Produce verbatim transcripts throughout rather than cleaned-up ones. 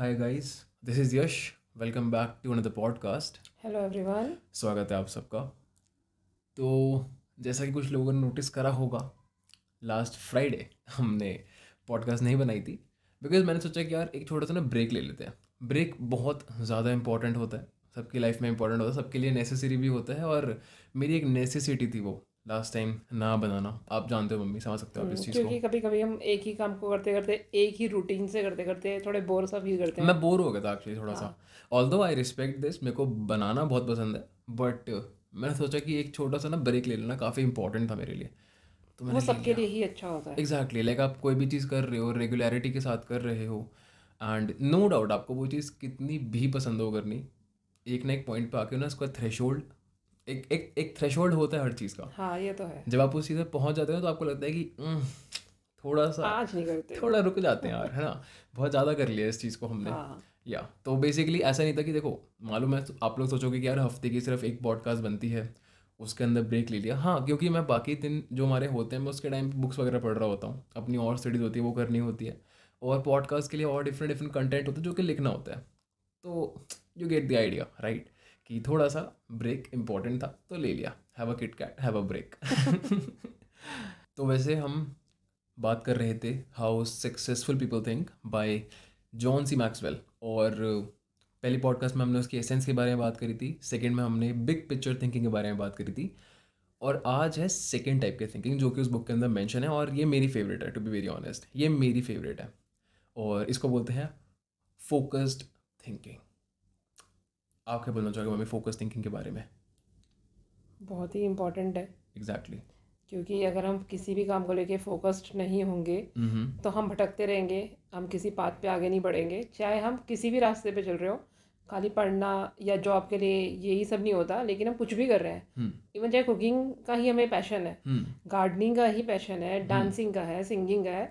Hi guys, this is Yash. Welcome back to another podcast. Hello everyone, स्वागत है आप सबका। तो जैसा कि कुछ लोगों ने नोटिस करा होगा, लास्ट फ्राइडे हमने पॉडकास्ट नहीं बनाई थी, बिकॉज मैंने सोचा कि यार एक छोटा सा ना ब्रेक ले लेते हैं। ब्रेक बहुत ज़्यादा इंपॉर्टेंट होता है, सबकी लाइफ में इंपॉर्टेंट होता है, सबके लिए नेसेसरी भी होता है, और मेरी एक नेसेसिटी थी वो लास्ट टाइम ना बनाना। आप जानते हो मम्मी, समझ सकते हो आप इस चीज़ को, क्योंकि कभी कभी हम एक ही काम को करते करते एक ही रूटीन से करते करते थोड़े बोर सा फील करते हैं। मैं बोर हो गया था एक्चुअली थोड़ा सा। ऑल्दो आई रिस्पेक्ट दिस, मेरे को बनाना बहुत पसंद है, बट मैंने सोचा कि एक छोटा सा ना ब्रेक ले लेना काफ़ी इंपॉर्टेंट था मेरे लिए। तो मैंने सबके लिए ही अच्छा होता है। एग्जैक्टली, लाइक आप कोई भी चीज़ कर रहे हो रेगुलरिटी के साथ कर रहे हो, एंड नो डाउट आपको वो चीज़ कितनी भी पसंद हो करनी, एक ना एक पॉइंट पे आके ना उसका थ्रेशोल्ड एक एक एक थ्रेशोल्ड होता है हर चीज़ का। हाँ, ये तो है। जब आप उस चीज़ पर पहुँच जाते हो तो आपको लगता है कि थोड़ा सा आज नहीं करते, थोड़ा रुक जाते हैं यार, है ना, बहुत ज़्यादा कर लिया इस चीज़ को हमने। हाँ। या तो बेसिकली ऐसा नहीं था कि देखो, मालूम है आप लोग सोचोगे कि यार हफ्ते की सिर्फ एक पॉडकास्ट बनती है, उसके अंदर ब्रेक ले लिया। हाँ, क्योंकि मैं बाकी दिन जो हमारे होते हैं, मैं उसके टाइम बुक्स वगैरह पढ़ रहा होता हूँ, अपनी और स्टडीज होती है वो करनी होती है, और पॉडकास्ट के लिए और डिफरेंट डिफरेंट कंटेंट होता है जो कि लिखना होता है। तो you get the idea right, कि थोड़ा सा ब्रेक इंपॉर्टेंट था तो ले लिया। Have a Kit Kat, have a break. तो वैसे हम बात कर रहे थे how successful people think by John C Maxwell, और पहले पॉडकास्ट में हमने उसकी एसेंस के बारे में बात करी थी, सेकेंड में हमने बिग पिक्चर थिंकिंग के बारे में बात करी थी, और आज है सेकेंड टाइप की थिंकिंग जो कि उस बुक के अंदर मेंशन है, और ये मेरी फेवरेट है टू बी वेरी ऑनेस्ट, ये मेरी फेवरेट है, और इसको बोलते हैं फोकस्ड थिंकिंग। आप क्या बोलना चाहोगे मम्मी फोकस थिंकिंग के बारे में? बहुत ही इम्पॉर्टेंट है। Exactly exactly. क्योंकि अगर हम किसी भी काम को लेके फोकस्ड नहीं होंगे mm-hmm. तो हम भटकते रहेंगे, हम किसी पाथ पे आगे नहीं बढ़ेंगे, चाहे हम किसी भी रास्ते पे चल रहे हो। खाली पढ़ना या जॉब के लिए यही सब नहीं होता, लेकिन हम कुछ भी कर रहे हैं, इवन mm. चाहे कुकिंग का ही हमें पैशन है, mm. गार्डनिंग का ही पैशन है, डांसिंग mm. का है, सिंगिंग का है,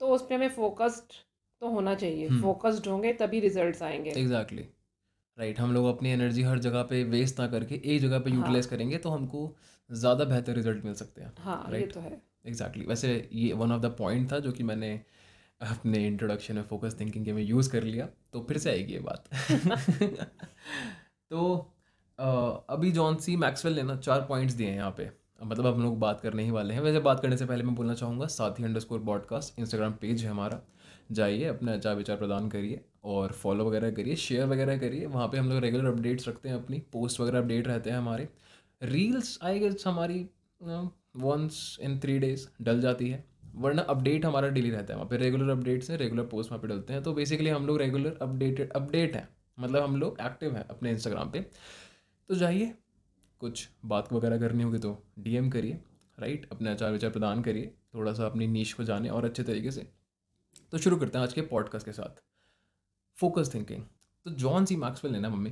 तो उस पर हमें फोकस्ड तो होना चाहिए। mm. फोकस्ड होंगे तभी रिजल्ट्स आएंगे। Exactly exactly. राइट right, हम लोग अपनी एनर्जी हर जगह पे वेस्ट ना करके एक जगह पे यूटिलाइज करेंगे तो हमको ज़्यादा बेहतर रिजल्ट मिल सकते हैं। हाँ, right? ये तो है। Exactly exactly. वैसे ये वन ऑफ द पॉइंट था जो कि मैंने अपने इंट्रोडक्शन में फोकस थिंकिंग के में यूज़ कर लिया, तो फिर से आएगी ये बात। तो आ, अभी जॉन सी मैक्सवेल ने ना चार पॉइंट्स दिए हैं यहाँ पे, मतलब हम लोग बात करने ही वाले हैं। वैसे बात करने से पहले मैं बोलना चाहूँगा, साथी underscore podcast Instagram page है हमारा, जाइए, अपने अच्छा विचार प्रदान करिए और फॉलो वगैरह करिए, शेयर वगैरह करिए। वहाँ पे हम लोग रेगुलर अपडेट्स रखते हैं, अपनी पोस्ट वगैरह अपडेट रहते हैं हमारे। रील्स आई गेस हमारी वंस इन थ्री डेज डल जाती है, वरना अपडेट हमारा डेली रहता है। वहाँ पे रेगुलर अपडेट्स हैं, रेगुलर पोस्ट वहाँ पे डलते हैं, तो बेसिकली हम लोग रेगुलर अपडेटेड अपडेट हैं, मतलब हम लोग एक्टिव हैं अपने इंस्टाग्राम पे। तो जाइए, कुछ बात वगैरह करनी होगी तो डीएम करिए, राइट, अपने आचार विचार प्रदान करिए, थोड़ा सा अपनी नीश को जाने और अच्छे तरीके से। तो शुरू करते हैं आज के पॉडकास्ट के साथ, फोकस थिंकिंग। तो जॉन सी मैक्सवेल ने ना मम्मी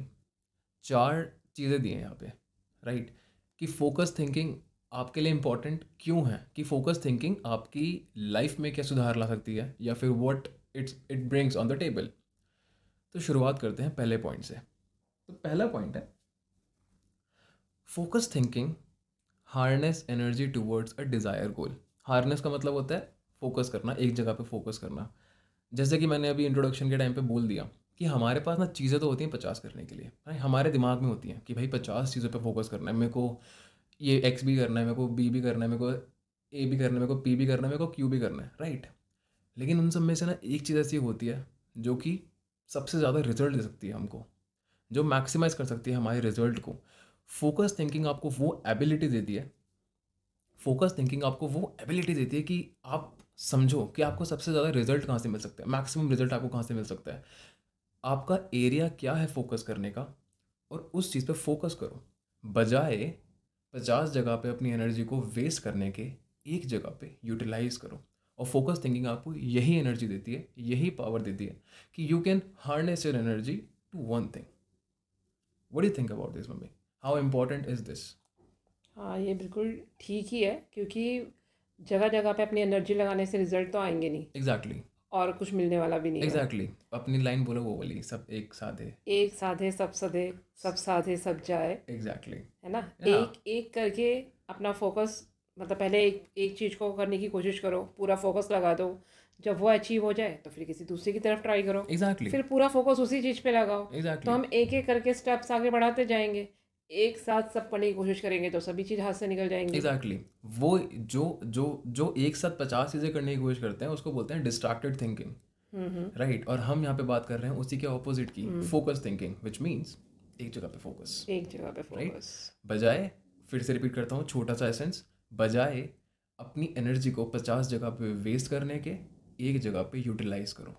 चार चीज़ें दी हैं यहाँ पे, राइट, कि फोकस थिंकिंग आपके लिए इम्पॉर्टेंट क्यों है, कि फोकस थिंकिंग आपकी लाइफ में क्या सुधार ला सकती है, या फिर what it's it brings on the table. तो शुरुआत करते हैं पहले पॉइंट से। तो पहला पॉइंट है, focus thinking harness energy towards a desire goal. Harness का मतलब होता है फोकस करना, एक जगह पे फोकस करना। जैसे कि मैंने अभी इंट्रोडक्शन के टाइम पे बोल दिया कि हमारे पास ना चीज़ें तो होती हैं पचास करने के लिए, हमारे दिमाग में होती हैं कि भाई पचास चीज़ों पे फोकस करना है, मेरे को ये एक्स भी करना है, मेरे को बी भी करना है, मेरे को ए भी करना है, मेरे को पी भी करना है, मेरे को क्यू भी करना है, राइट। लेकिन उन सब में से ना एक चीज़ ऐसी होती है जो कि सबसे ज़्यादा रिजल्ट दे सकती है हमको, जो मैक्सिमाइज़ कर सकती है हमारे रिजल्ट को। फोकस थिंकिंग आपको वो एबिलिटी देती है, फोकस थिंकिंग आपको वो एबिलिटी देती है कि आप समझो कि आपको सबसे ज़्यादा रिजल्ट कहाँ से मिल सकता है, मैक्सिमम रिजल्ट आपको कहाँ से मिल सकता है, आपका एरिया क्या है फोकस करने का, और उस चीज़ पे फोकस करो, बजाय पचास जगह पे अपनी एनर्जी को वेस्ट करने के एक जगह पे यूटिलाइज करो। और फोकस थिंकिंग आपको यही एनर्जी देती है, यही पावर देती है कि you can harness your energy to one thing. What do you think about this mummy, how important is this? हाँ, ये बिल्कुल ठीक ही है, क्योंकि जगह जगह पे अपनी एनर्जी लगाने से रिजल्ट तो आएंगे नहीं। Exactly exactly. और कुछ मिलने वाला भी नहीं। Exactly exactly. अपनी लाइन बोलो वो वाली, सब एक साधे एक साधे सब सधे सब साधे सब जाए। Exactly exactly. है ना yeah. एक एक करके अपना फोकस मतलब पहले एक एक चीज़ को करने की कोशिश करो, पूरा फोकस लगा दो, जब वो अचीव हो जाए तो फिर किसी दूसरे की तरफ ट्राई करो, exactly. फिर पूरा फोकस उसी चीज़ पे लगाओ, exactly. तो हम एक एक करके स्टेप्स आगे बढ़ाते जाएंगे, एक साथ सब पढ़ने की कोशिश करेंगे तो सभी चीज़ हाथ से निकल जाएंगी। Exactly exactly. वो जो जो जो एक साथ पचास चीज़ें करने की कोशिश करते हैं उसको बोलते हैं डिस्ट्रैक्टेड थिंकिंग, राइट। और हम यहाँ पे बात कर रहे हैं उसी के ऑपोजिट की, फोकस थिंकिंग, विच मीन्स एक जगह पे फोकस, एक जगह पे फोकस, बजाय, फिर से रिपीट करता हूँ छोटा सा एसेंस, बजाय अपनी एनर्जी को पचास जगह पे वेस्ट करने के एक जगह पे यूटिलाइज करो,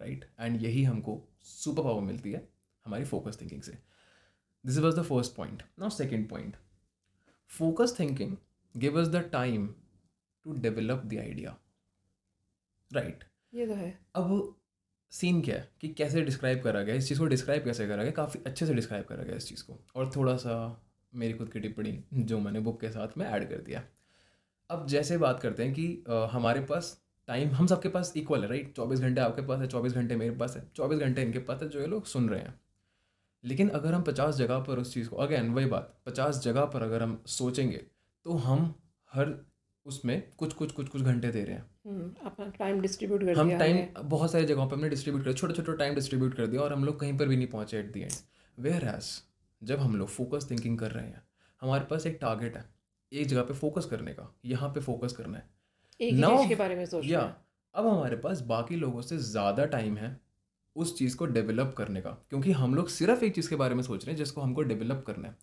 राइट। एंड यही हमको सुपर पावर मिलती है हमारी फोकस थिंकिंग से। This was the first point. Now second point, focus thinking give us the time to develop the idea, right. ये तो है। अब सीन क्या है कि कैसे डिस्क्राइब करा गया इस चीज़ को, डिस्क्राइब कैसे करा गया, काफ़ी अच्छे से डिस्क्राइब करा गया इस चीज़ को, और थोड़ा सा मेरी खुद की टिप्पणी जो मैंने बुक के साथ में ऐड कर दिया। अब जैसे बात करते हैं कि आ, हमारे पास टाइम, हम सबके पास इक्वल है, राइट। चौबीस घंटे आपके पास है, चौबीस घंटे मेरे पास है, चौबीस घंटे इनके पास है जो ये लोग सुन रहे हैं। लेकिन अगर हम पचास जगह पर उस चीज़ को, अगेन वही बात, पचास जगह पर अगर हम सोचेंगे तो हम हर उसमें कुछ कुछ कुछ कुछ घंटे दे रहे हैं, अपना टाइम डिस्ट्रीब्यूट कर हम टाइम बहुत सारी जगहों पर हमने डिस्ट्रीब्यूट कर, छोटा छोटा टाइम डिस्ट्रीब्यूट कर दिया और हम लोग कहीं पर भी नहीं पहुँचे at the end. Whereas जब हम लोग फोकस थिंकिंग कर रहे हैं, हमारे पास एक टारगेट है, एक जगह पे फोकस करने का, यहाँ पे फोकस करना है, एक ही चीज़ के बारे में सोचना है। अब हमारे पास बाकी लोगों से ज़्यादा टाइम है उस चीज़ को डेवलप करने का, क्योंकि हम लोग सिर्फ एक चीज़ के बारे में सोच रहे हैं जिसको हमको डेवलप करना है।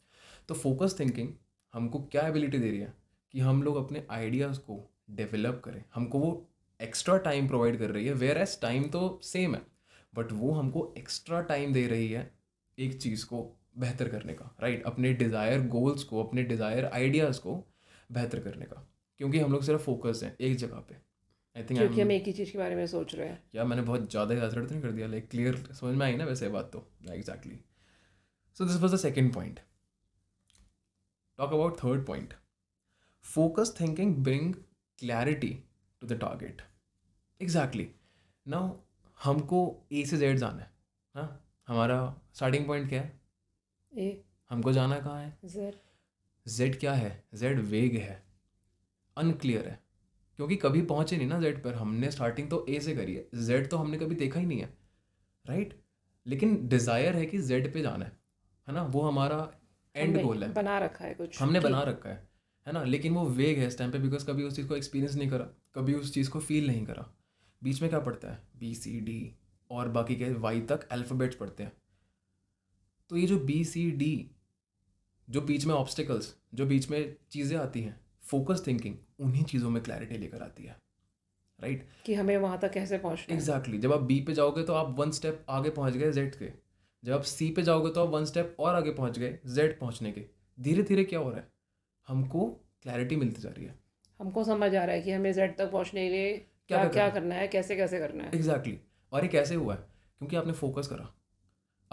तो फोकस थिंकिंग हमको क्या एबिलिटी दे रही है कि हम लोग अपने आइडियाज़ को डेवलप करें, हमको वो एक्स्ट्रा टाइम प्रोवाइड कर रही है। वेयर एज टाइम तो सेम है, बट वो हमको एक्स्ट्रा टाइम दे रही है एक चीज़ को बेहतर करने का, राइट, अपने डिज़ायर गोल्स को, अपने डिज़ायर आइडियाज़ को बेहतर करने का, क्योंकि हम लोग सिर्फ फोकस हैं एक जगह पे। आई थिंक क्योंकि हम एक ही चीज़ के बारे में सोच रहे हैं। यार मैंने बहुत ज़्यादा याद नहीं कर दिया, लाइक क्लियर समझ में आई ना वैसे बात तो, exactly. So this was the second point. Talk about third point, focus thinking bring clarity to the target. Exactly, now हमको ए से जेड जाना है, हाँ, हमारा स्टार्टिंग पॉइंट क्या है, ए, हमको जाना कहाँ है, जेड। जेड क्या है, जेड वेग है, अनक्लियर है, क्योंकि कभी पहुँचे नहीं ना जेड पर, हमने स्टार्टिंग तो ए से करी है, जेड तो हमने कभी देखा ही नहीं है, राइट। लेकिन डिज़ायर है कि जेड पे जाना है, है ना, वो हमारा एंड गोल है, बना रखा है, कुछ हमने बना रखा है, है ना। लेकिन वो वेग है इस टाइम पे, बिकॉज कभी उस चीज़ को एक्सपीरियंस नहीं करा, कभी उस चीज़ को फील नहीं करा। बीच में क्या पड़ता है, बी सी डी और बाकी के वाई तक अल्फ़ाबेट्स पढ़ते हैं। तो ये जो बी सी डी, जो बीच में ऑब्स्टिकल्स, जो बीच में चीज़ें आती हैं, फोकस थिंकिंग उन्हीं चीज़ों में क्लैरिटी लेकर आती है, राइट right? कि हमें वहाँ तक कैसे पहुँचना है। एग्जैक्टली, जब आप बी पे जाओगे तो आप वन स्टेप आगे पहुँच गए जेड के, जब आप सी पे जाओगे तो आप वन स्टेप और आगे पहुँच गए जेड पहुँचने के। धीरे धीरे क्या हो रहा है, हमको क्लैरिटी मिलती जा रही है, हमको समझ आ रहा है कि हमें जेड तक पहुँचने के लिए क्या क्या, क्या करना है, कैसे कैसे करना है। Exactly exactly. और ये कैसे हुआ है, क्योंकि आपने फोकस करा,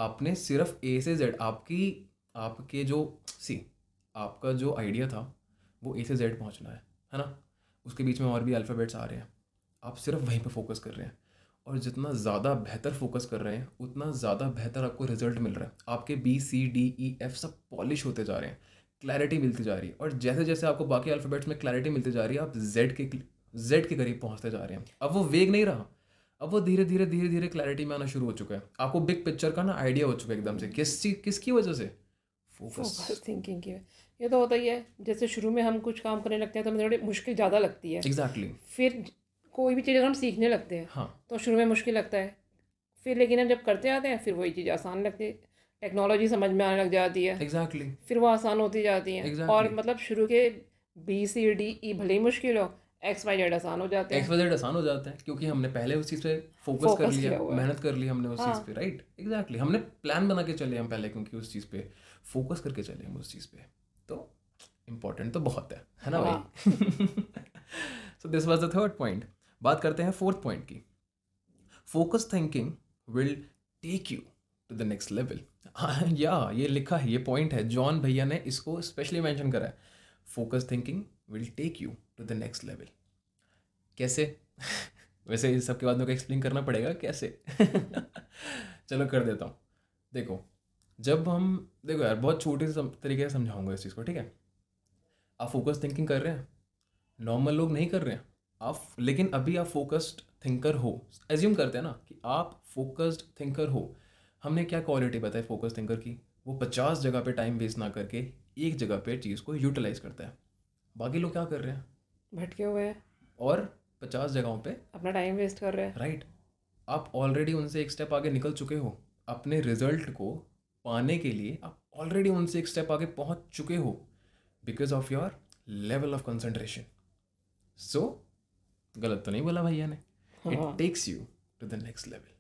आपने सिर्फ ए से जेड, आपकी आपके जो सी आपका जो आइडिया था वो ए से जेड पहुंचना है, है ना, उसके बीच में और भी अल्फ़ाबेट्स आ रहे हैं, आप सिर्फ वहीं पे फोकस कर रहे हैं। और जितना ज़्यादा बेहतर फोकस कर रहे हैं उतना ज़्यादा बेहतर आपको रिजल्ट मिल रहा है, आपके B C D E F सब पॉलिश होते जा रहे हैं, क्लैरिटी मिलती जा रही है। और जैसे जैसे आपको बाकी अल्फ़ाबेट्स में क्लैरिटी मिलती जा रही है, आप जेड के जेड के करीब पहुँचते जा रहे हैं। अब वो वेग नहीं रहा, अब वो धीरे धीरे धीरे धीरे क्लैरिटी में आना शुरू हो चुका है, आपको बिग पिक्चर का ना आइडिया हो चुका है एकदम से। किस चीज किसकी वजह से, फोकस थिंकिंग की। ये तो होता ही है, जैसे शुरू में हम कुछ काम करने लगते हैं तो हमें थोड़ी मुश्किल ज़्यादा लगती है, एग्जैक्टली exactly. फिर कोई भी चीज़ अगर हम सीखने लगते हैं, हाँ, तो शुरू में मुश्किल लगता है, फिर लेकिन हम जब करते आते हैं फिर वही चीज़ आसान लगती है, टेक्नोलॉजी समझ में आने लग जाती है, एग्जैक्टली exactly. फिर वो आसान होती जाती है exactly. और मतलब शुरू के बी सी डी ई भले ही मुश्किल हो, एक्स वाई जेड आसान हो जाते हैं, एक्स वाई जेड आसान हो जाते हैं, क्योंकि हमने पहले उस चीज़ पे फोकस कर लिया, मेहनत कर ली हमने उस चीज़ पे, राइट एग्जैक्टली, हमने प्लान बना के चले हम पहले, क्योंकि उस चीज़ पे फोकस करके चले हम उस चीज़ पे, तो इम्पोर्टेंट तो बहुत है, है ना भाई। So this was the third point. बात करते हैं फोर्थ पॉइंट की, focus thinking will take you to the next level. या ये लिखा है, ये पॉइंट है, जॉन भैया ने इसको स्पेशली मेंशन करा है, focus thinking will take you to the next level. कैसे? वैसे इस सब के बाद मेरे को एक्सप्लेन करना पड़ेगा कैसे। चलो कर देता हूँ। देखो जब हम देखो यार बहुत छोटे से तरीके से समझाऊंगा इस चीज़ को, ठीक है। आप फोकस थिंकिंग कर रहे हैं, नॉर्मल लोग नहीं कर रहे हैं आप, लेकिन अभी आप फोकस्ड थिंकर हो, एज्यूम करते हैं ना कि आप फोकस्ड थिंकर हो। हमने क्या क्वालिटी बताई फोकस्ड थिंकर की? वो पचास जगह पे टाइम वेस्ट ना करके एक जगह पे चीज़ को यूटिलाइज करता है। बाकी लोग क्या कर रहे हैं? भटके हुए हैं और पचास जगहों पे अपना टाइम वेस्ट कर रहे हैं। राइट, आप ऑलरेडी उनसे एक स्टेप आगे निकल चुके हो। अपने रिजल्ट को पाने के लिए आप ऑलरेडी उनसे एक स्टेप आगे पहुंच चुके हो because of your level of concentration. So गलत तो नहीं बोला भैया ने, it takes you to the next level.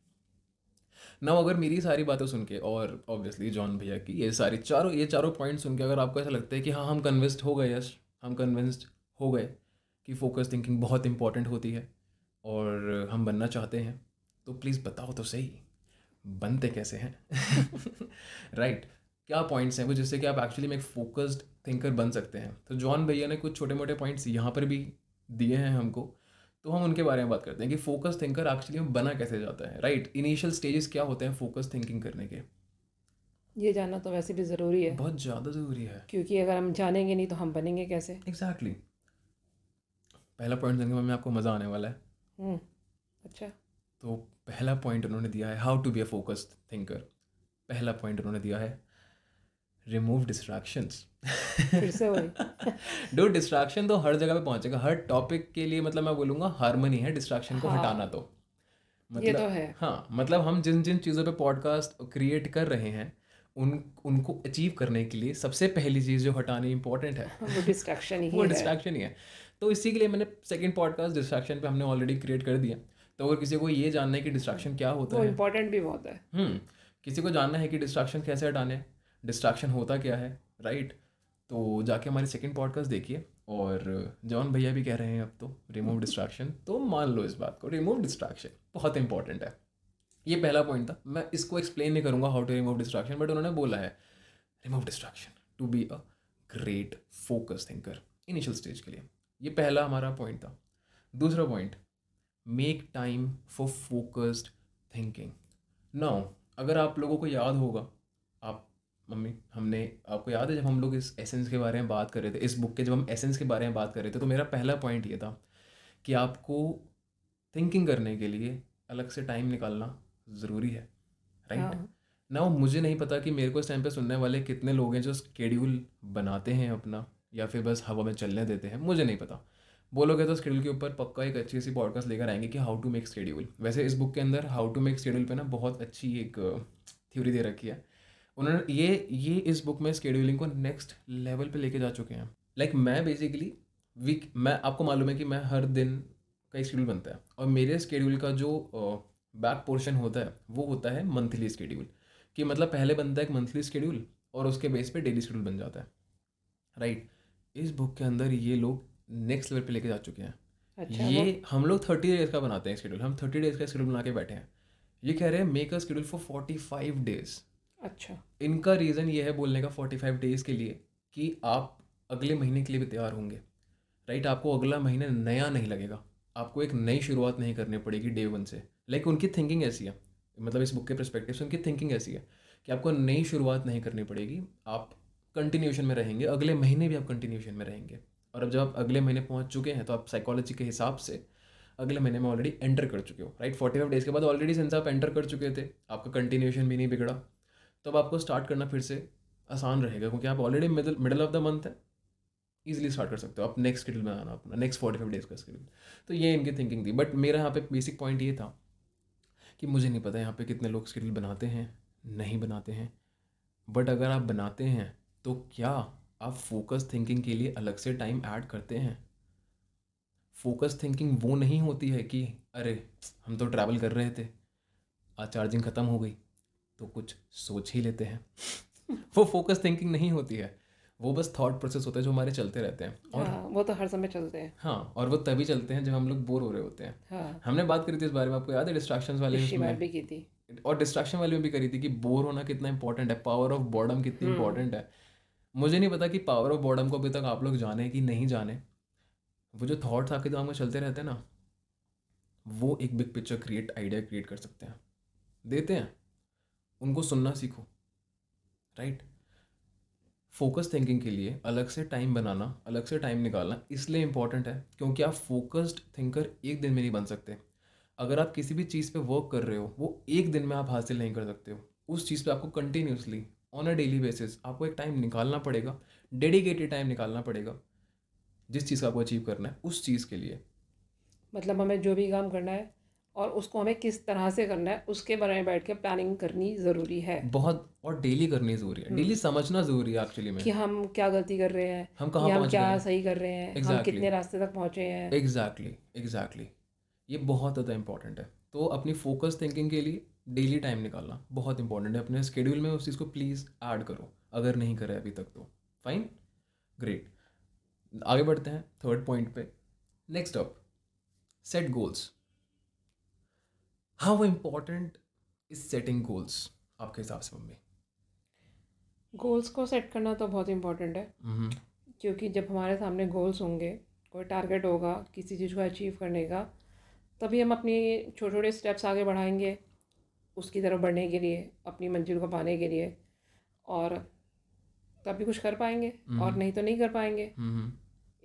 Now अगर मेरी सारी बातें सुन के और ऑब्वियसली जॉन भैया की ये सारी चारों ये चारों पॉइंट सुन के अगर आपको ऐसा लगता है कि हाँ हम कन्विंस्ड हो गए, यश हम कन्विंस्ड हो गए कि फोकस थिंकिंग बहुत इंपॉर्टेंट होती है और हम बनना चाहते हैं, तो प्लीज़ बताओ तो सही बनते कैसे हैं। Right right. क्या पॉइंट्स हैं वो जिससे कि आप एक्चुअली में एक फोकस्ड थिंकर बन सकते हैं? तो जॉन भैया ने कुछ छोटे मोटे पॉइंट्स यहाँ पर भी दिए हैं हमको, तो हम उनके बारे में बात करते हैं कि फोकस थिंकर एक्चुअली में बना कैसे जाता है। राइट, इनिशियल स्टेजेस क्या होते हैं फोकस थिंकिंग करने के, ये जानना तो वैसे भी ज़रूरी है, बहुत ज़्यादा ज़रूरी है, क्योंकि अगर हम जानेंगे नहीं तो हम बनेंगे कैसे। Exactly exactly. पहला पॉइंट देंगे मैं, आपको मज़ा आने वाला है। अच्छा, तो पहला पॉइंट उन्होंने दिया है how to be a focused thinker. पहला पॉइंट उन्होंने दिया है रिमूव डिस्ट्रैक्शंस। फिर से वही डू डिस्ट्रैक्शन तो हर जगह पे पहुंचेगा, हर टॉपिक के लिए, मतलब मैं बोलूँगा हार्मनी है डिस्ट्रैक्शन को हटाना। तो मतलब ये तो है, हाँ मतलब हम जिन जिन चीज़ों पे पॉडकास्ट क्रिएट कर रहे हैं उन उनको अचीव करने के लिए सबसे पहली चीज़ जो हटानी इंपॉर्टेंट है वो डिस्ट्रैक्शन ही वो डिस्ट्रैक्शन ही है। तो इसी के लिए मैंने सेकेंड पॉडकास्ट डिस्ट्रैक्शन पे हमने ऑलरेडी क्रिएट कर दिया। तो अगर किसी को ये जानना है कि डिस्ट्रैक्शन क्या होता है, इंपॉर्टेंट भी बहुत है, हम्म किसी को जानना है कि डिस्ट्रैक्शन कैसे हटाने, डिस्ट्रैक्शन होता क्या है, राइट right? तो जाके हमारे सेकंड पॉडकास्ट देखिए। और जॉन भैया भी कह रहे हैं अब तो रिमूव डिस्ट्रैक्शन, तो मान लो इस बात को, रिमूव डिस्ट्रैक्शन बहुत इंपॉर्टेंट है। ये पहला पॉइंट था, मैं इसको एक्सप्लेन नहीं करूँगा how to remove distraction, but उन्होंने बोला है remove distraction to be a great focus thinker initial stage के लिए। ये पहला हमारा पॉइंट था। दूसरा point, make time for focused thinking. Now अगर आप लोगों को याद होगा, आप मम्मी हमने आपको याद है जब हम लोग इस एसेंस के बारे में बात कर रहे थे, इस बुक के जब हम एसेंस के बारे में बात कर रहे थे, तो मेरा पहला पॉइंट ये था कि आपको थिंकिंग करने के लिए अलग से टाइम निकालना ज़रूरी है। राइट नाउ मुझे नहीं पता कि मेरे को इस टाइम पे सुनने वाले कितने लोग हैं जो स्केड्यूल बनाते हैं अपना या फिर बस हवा में चलने देते हैं, मुझे नहीं पता। बोलोगे तो शेड्यूल के ऊपर पक्का एक अच्छी सी पॉडकास्ट लेकर आएंगे कि हाउ टू मेक शेड्यूल। वैसे इस बुक के अंदर हाउ टू मेक शेड्यूल पे ना बहुत अच्छी एक थ्योरी दे रखी है उन्होंने। ये ये इस बुक में शेड्यूलिंग को नेक्स्ट लेवल पे लेके जा चुके हैं। लाइक like मैं बेसिकली वीक मैं आपको मालूम है कि मैं हर दिन का शेड्यूल बनता है और मेरे शेड्यूल का जो बैक पोर्शन होता है वो होता है मंथली शेड्यूल, कि मतलब पहले बनता है एक मंथली शेड्यूल और उसके बेस पे डेली शेड्यूल बन जाता है। Right right. इस बुक के अंदर ये लोग नेक्स्ट लेवल पे लेके जा चुके हैं। अच्छा, ये हम लोग थर्टी डेज का बनाते हैं शेड्यूल, हम थर्टी डेज का शेड्यूल बना के बैठे हैं। ये कह रहे हैं make a schedule for forty five days. अच्छा, इनका रीज़न ये है बोलने का फोर्टी फाइव डेज के लिए कि आप अगले महीने के लिए भी तैयार होंगे। राइट, आपको अगला महीना नया नहीं लगेगा, आपको एक नई शुरुआत नहीं करनी पड़ेगी डे वन से। लाइक उनकी थिंकिंग ऐसी है, मतलब इस बुक के परस्पेक्टिव से उनकी थिंकिंग ऐसी है कि आपको नई शुरुआत नहीं करनी पड़ेगी, आप कंटिन्यूशन में रहेंगे, अगले महीने भी आप कंटिन्यूशन में रहेंगे। और अब जब आप अगले महीने पहुंच चुके हैं तो आप साइकोलॉजी के हिसाब से अगले महीने में ऑलरेडी एंटर कर चुके हो। राइट, फोर्टी फाइव डेज़ के बाद ऑलरेडी सिंस आप एंटर कर चुके थे, आपका कंटिन्यूशन भी नहीं बिगड़ा, तो अब आपको स्टार्ट करना फिर से आसान रहेगा क्योंकि आप already middle middle of the month है, ईजिली स्टार्ट कर सकते हो। आप नेक्स्ट शेड्यूल बनाना अपना, नेक्स्ट फोर्टी फाइव डेज़ का शेड्यूल। तो ये इनकी थिंकिंग थी। बट मेरा यहाँ पे बेसिक पॉइंट ये था कि मुझे नहीं पता यहाँ पे कितने लोग शेड्यूल बनाते हैं, नहीं बनाते हैं, बट अगर आप बनाते हैं तो क्या आप फोकस थिंकिंग के लिए अलग से टाइम ऐड करते हैं? फोकस थिंकिंग वो नहीं होती है कि अरे हम तो ट्रैवल कर रहे थे, आज चार्जिंग ख़त्म हो गई तो कुछ सोच ही लेते हैं। वो फोकस थिंकिंग नहीं होती है, वो बस थॉट प्रोसेस होता है जो हमारे चलते रहते हैं। और हाँ, वो तो हर समय चलते हैं। हाँ, और वो तभी चलते हैं जब हम लोग बोर हो रहे होते हैं। हाँ, हमने बात करी थी इस बारे में, आपको याद है डिस्ट्रैक्शंस वाले भी की थी, और डिस्ट्रैक्शन वाले में भी करी थी कि बोर होना कितना इंपॉर्टेंट है, पावर ऑफ बॉर्डम कितनी इंपॉर्टेंट है। मुझे नहीं पता कि पावर ऑफ बॉर्डम को अभी तक आप लोग जाने कि नहीं जाने। वो जो थॉट्स आपके दिमाग में चलते रहते हैं ना, वो एक big picture create idea create कर सकते हैं, देते हैं, उनको सुनना सीखो। राइट, फोकस थिंकिंग के लिए अलग से टाइम बनाना, अलग से टाइम निकालना इसलिए इम्पॉर्टेंट है क्योंकि आप फोकस्ड थिंकर एक दिन में नहीं बन सकते। अगर आप किसी भी चीज़ पे वर्क कर रहे हो वो एक दिन में आप हासिल नहीं कर सकते हो। उस चीज़ पे आपको continuously on a daily basis आपको एक टाइम निकालना पड़ेगा, डेडिकेटेड टाइम निकालना पड़ेगा जिस चीज़ का आपको अचीव करना है उस चीज़ के लिए। मतलब हमें जो भी काम करना है और उसको हमें किस तरह से करना है उसके बारे में बैठ के प्लानिंग करनी ज़रूरी है बहुत, और डेली करनी ज़रूरी है। डेली समझना ज़रूरी है एक्चुअली में कि हम क्या गलती कर रहे हैं, हम कहाँ हम क्या सही कर रहे हैं, exactly. हम कितने रास्ते तक पहुँचे हैं। एग्जैक्टली एग्जैक्टली ये बहुत ज़्यादा इंपॉर्टेंट है। तो अपनी फोकस थिंकिंग के लिए डेली टाइम निकालना बहुत इंपॉर्टेंट है। अपने स्केड्यूल में उस चीज़ को प्लीज़ ऐड करो अगर नहीं करे अभी तक तो। फाइन, ग्रेट, आगे बढ़ते हैं थर्ड पॉइंट पे। Next up, set goals. How important is setting goals आपके हिसाब से मम्मी? गोल्स को सेट करना तो बहुत इम्पॉर्टेंट है mm-hmm. क्योंकि जब हमारे सामने गोल्स होंगे, कोई टारगेट होगा किसी चीज़ को अचीव करने का, तभी हम अपने छोटे छोटे स्टेप्स आगे बढ़ाएंगे उसकी तरफ बढ़ने के लिए, अपनी मंजिल को पाने के लिए, और तभी कुछ कर पाएंगे mm-hmm. और नहीं तो नहीं कर पाएंगे mm-hmm.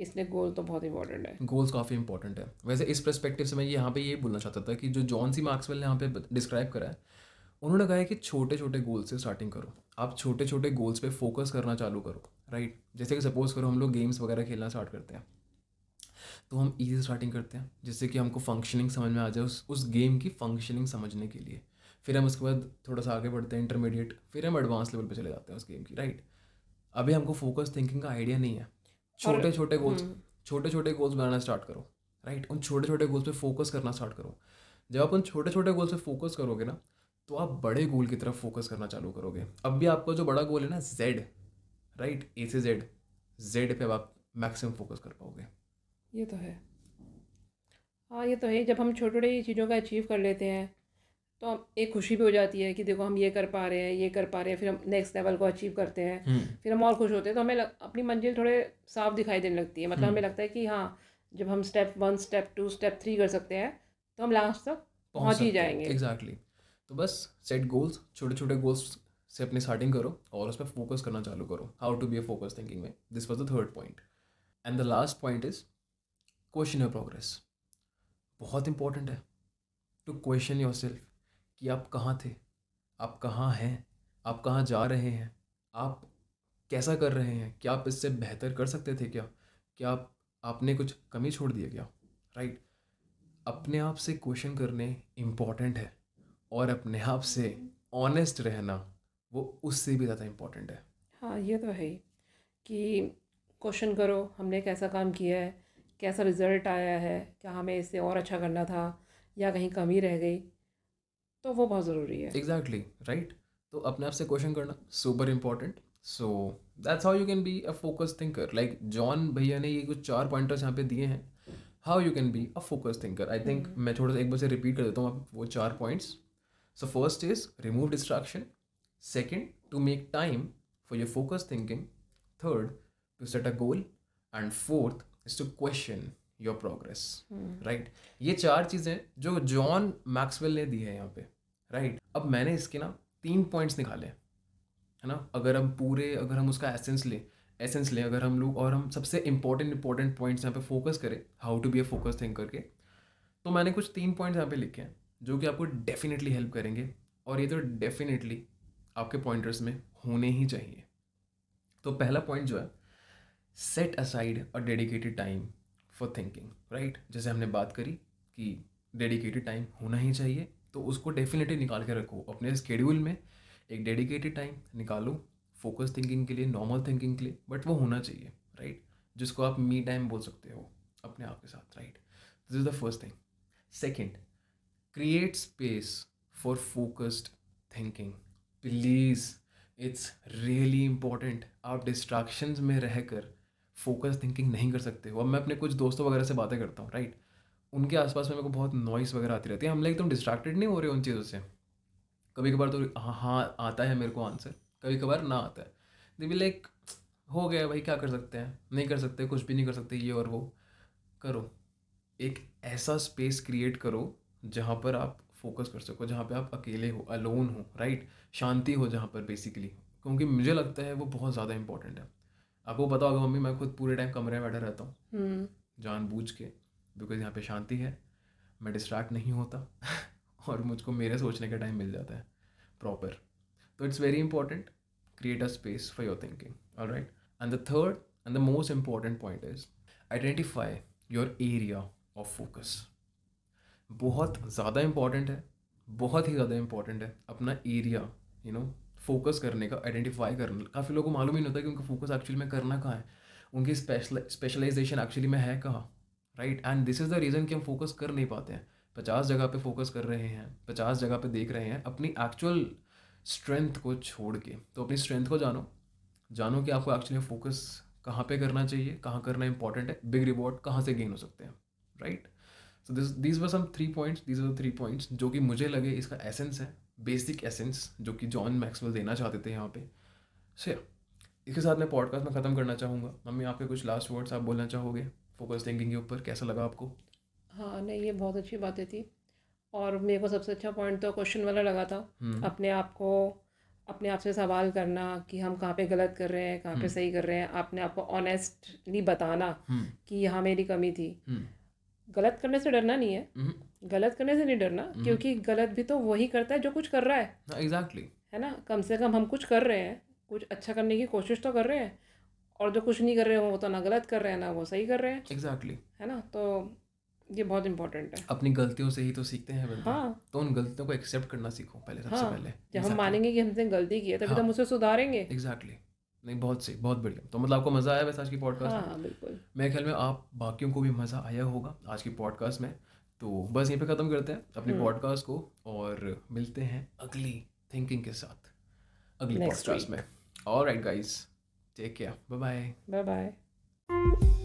इसलिए गोल तो बहुत इंपॉर्टेंट है। गोल्स काफ़ी इंपॉर्टेंट है। वैसे इस पर्सपेक्टिव से मैं यहाँ पे ये बोलना चाहता था कि जो जॉन सी मैक्सवेल ने यहाँ पे डिस्क्राइब करा है, उन्होंने कहा है कि छोटे छोटे गोल से स्टार्टिंग करो। आप छोटे छोटे गोल्स पे फोकस करना चालू करो, राइट right? जैसे कि सपोज करो हम लोग गेम्स वगैरह खेलना स्टार्ट करते हैं तो हम ईजी स्टार्टिंग करते हैं जिससे कि हमको फंक्शनिंग समझ में आ जाए, उस, उस गेम की फंक्शनिंग समझने के लिए। फिर हम उसके बाद थोड़ा सा आगे बढ़ते हैं इंटरमीडिएट, फिर हम एडवांस लेवल पर चले जाते हैं उस गेम की, राइट right? अभी हमको फोकस थिंकिंग का आइडिया नहीं है। छोटे छोटे गोल्स छोटे छोटे गोल्स बनाना स्टार्ट करो, राइट right? उन छोटे छोटे गोल्स पे फोकस करना स्टार्ट करो। जब आप उन छोटे छोटे गोल्स पे फोकस करोगे ना तो आप बड़े गोल की तरफ फोकस करना चालू करोगे। अब भी आपका जो बड़ा गोल है ना, जेड, राइट, ए से जेड, जेड पे आप मैक्सिमम फोकस कर पाओगे। ये तो है, हाँ ये तो है। जब हम छोटे छोटे चीज़ों का अचीव कर लेते हैं तो एक खुशी भी हो जाती है कि देखो हम ये कर पा रहे हैं, ये कर पा रहे हैं, फिर हम नेक्स्ट लेवल को अचीव करते हैं, फिर हम और खुश होते हैं। तो हमें लग, अपनी मंजिल थोड़े साफ दिखाई देने लगती है। मतलब हमें लगता है कि हाँ जब हम step one, step two, step three कर सकते हैं तो हम लास्ट तक पहुँच ही जाएंगे। Exactly exactly. तो बस सेट गोल्स, छोटे छोटे गोल्स से अपनी स्टार्टिंग करो और उस पर फोकस करना चालू करो। How to be a focus thinking में, this was the third point. And the last point is question your progress. बहुत इंपॉर्टेंट है टू क्वेश्चन योर सेल्फ कि आप कहाँ थे, आप कहाँ हैं, आप कहाँ जा रहे हैं, आप कैसा कर रहे हैं, क्या आप इससे बेहतर कर सकते थे, क्या क्या आप, आपने कुछ कमी छोड़ दी है क्या, राइट right? अपने आप से क्वेश्चन करने इम्पॉर्टेंट है और अपने आप से ऑनेस्ट रहना वो उससे भी ज़्यादा इम्पॉर्टेंट है। हाँ ये तो है ही कि क्वेश्चन करो हमने कैसा काम किया है, कैसा रिज़ल्ट आया है, क्या हमें इससे और अच्छा करना था या कहीं कमी रह गई, तो वो बहुत ज़रूरी है। Exactly right. तो अपने आप से क्वेश्चन करना super important. So that's how you can be a focus thinker. Like John भैया ने ये कुछ चार पॉइंटर्स यहाँ पे दिए हैं how you can be a focus thinker. I think मैं थोड़ा सा एक बार से रिपीट कर देता हूँ वो चार points. So first is remove distraction, second to make time for your focus thinking, third to set a goal, and fourth is to question your progress, right. ये चार चीज़ें जो जॉन मैक्सवेल ने दी है यहाँ पे, राइट right? अब मैंने इसके ना तीन पॉइंट्स निकाले है ना। अगर हम पूरे अगर हम उसका एसेंस लें एसेंस लें अगर हम लोग और हम सबसे इम्पोर्टेंट इम्पोर्टेंट पॉइंट्स यहाँ पे फोकस करें how to be a focus thinker के, तो मैंने कुछ तीन पॉइंट्स यहाँ पे लिखे हैं जो कि आपको डेफिनेटली हेल्प करेंगे और ये तो डेफिनेटली आपके पॉइंटर्स में होने ही चाहिए। तो पहला पॉइंट जो है, set aside a dedicated time for thinking, right. जैसे हमने बात करी कि डेडिकेटेड टाइम होना ही चाहिए तो उसको डेफिनेटली निकाल के रखो अपने स्केड्यूल में। एक डेडिकेटेड टाइम निकालो फोकस थिंकिंग के लिए, नॉर्मल थिंकिंग के लिए, बट वो होना चाहिए, राइट right? जिसको आप मी टाइम बोल सकते हो अपने आप के साथ, right. This is the first thing. Second, create space for focused thinking. Please it's really important. आप डिस्ट्रैक्शंस में रह कर फोकस थिंकिंग नहीं कर सकते हो। अब मैं अपने कुछ दोस्तों वगैरह से बातें करता हूँ, राइट right? उनके आसपास में मेरे को बहुत नॉइस वगैरह आती रहती है। हम लोग एकदम डिस्ट्रैक्टेड नहीं हो रहे उन चीज़ों से। कभी कभार तो हाँ हाँ आता है मेरे को आंसर, कभी कभार ना आता है। दे बी लाइक हो गया भाई, क्या कर सकते हैं, नहीं कर सकते, कुछ भी नहीं कर सकते, ये और वो करो। एक ऐसा स्पेस क्रिएट करो जहाँ पर आप फोकस कर सको, जहाँ पर आप अकेले हो, अलोन हो, राइट right? शांति हो जहाँ पर बेसिकली क्योंकि मुझे लगता है वो बहुत ज़्यादा इंपॉर्टेंट है। आपको पता होगा मम्मी, मैं खुद पूरे टाइम कमरे में बैठा रहता हूँ जानबूझ के, बिकॉज यहाँ पे शांति है, मैं डिस्ट्रैक्ट नहीं होता और मुझको मेरे सोचने का टाइम मिल जाता है प्रॉपर। तो it's very important, create a space for your thinking. Alright, and the third and the most important point is identify your area of focus. बहुत ज़्यादा इम्पॉर्टेंट है, बहुत ही ज़्यादा इम्पॉर्टेंट है अपना एरिया, यू नो, फोकस करने का, आइडेंटिफाई करने। काफ़ी लोगों को मालूम ही नहीं होता कि उनका फोकस एक्चुअली में करना कहाँ है, उनकी स्पेशलाइजेशन एक्चुअली में है कहाँ, right. And this is the reason कि हम फोकस कर नहीं पाते हैं। पचास जगह पे फोकस कर रहे हैं, पचास जगह पे देख रहे हैं, अपनी एक्चुअल स्ट्रेंथ को छोड़ के। तो अपनी स्ट्रेंथ को जानो, जानो कि आपको एक्चुअली फोकस कहाँ पे करना चाहिए, कहाँ करना इंपॉर्टेंट है, बिग रिवॉर्ड कहाँ से गेन हो सकते हैं, right. So this these were some three points these were three points जो कि मुझे लगे इसका एसेंस है, बेसिक एसेंस जो कि जॉन मैक्सवेल देना चाहते थे यहाँ पे। सो so, इसके साथ मैं पॉडकास्ट में ख़त्म करना चाहूँगा। मम्मी, आपके कुछ लास्ट वर्ड्स आप बोलना चाहोगे फोकस थिंकिंग के ऊपर? कैसा लगा आपको? हाँ, नहीं, ये बहुत अच्छी बातें थी और मेरे को सबसे अच्छा पॉइंट तो क्वेश्चन वाला लगा था। हुँ. अपने आप को, अपने आप से सवाल करना कि हम कहाँ पे गलत कर रहे हैं, कहाँ पे सही कर रहे हैं। अपने आप को ऑनेस्टली बताना हुँ. कि यहाँ मेरी कमी थी। हुँ. गलत करने से डरना नहीं है, हुँ. गलत करने से नहीं डरना, mm-hmm. क्योंकि गलत भी तो वही करता है जो कुछ कर रहा है। Exactly exactly. है ना, कम से कम हम कुछ कर रहे हैं, कुछ अच्छा करने की कोशिश तो कर रहे हैं। और जो कुछ नहीं कर रहे हैं वो तो ना गलत कर रहे हैं ना वो सही कर रहे हैं। Exactly exactly. है ना, तो ये बहुत इंपॉर्टेंट है। अपनी गलतियों से ही तो सीखते हैं बंदे। हाँ, तो उन गलतियों को एक्सेप्ट करना सीखो पहले, सबसे हाँ, पहले जब exactly. हम मानेंगे कि हमसे गलती की है तभी हम उसे सुधारेंगे। एग्जैक्टली, नहीं, बहुत सही, बहुत बढ़िया। तो मतलब आपको मज़ा आया वैसे आज की पॉडकास्ट? हाँ, बिल्कुल। मेरे ख्याल में आप बाकियों को भी मज़ा आया होगा आज की पॉडकास्ट में। तो बस यहीं पे ख़त्म करते हैं अपने पॉडकास्ट को और मिलते हैं अगली थिंकिंग के साथ, अगली पॉडकास्ट में। Alright guys, take care, bye bye, bye bye.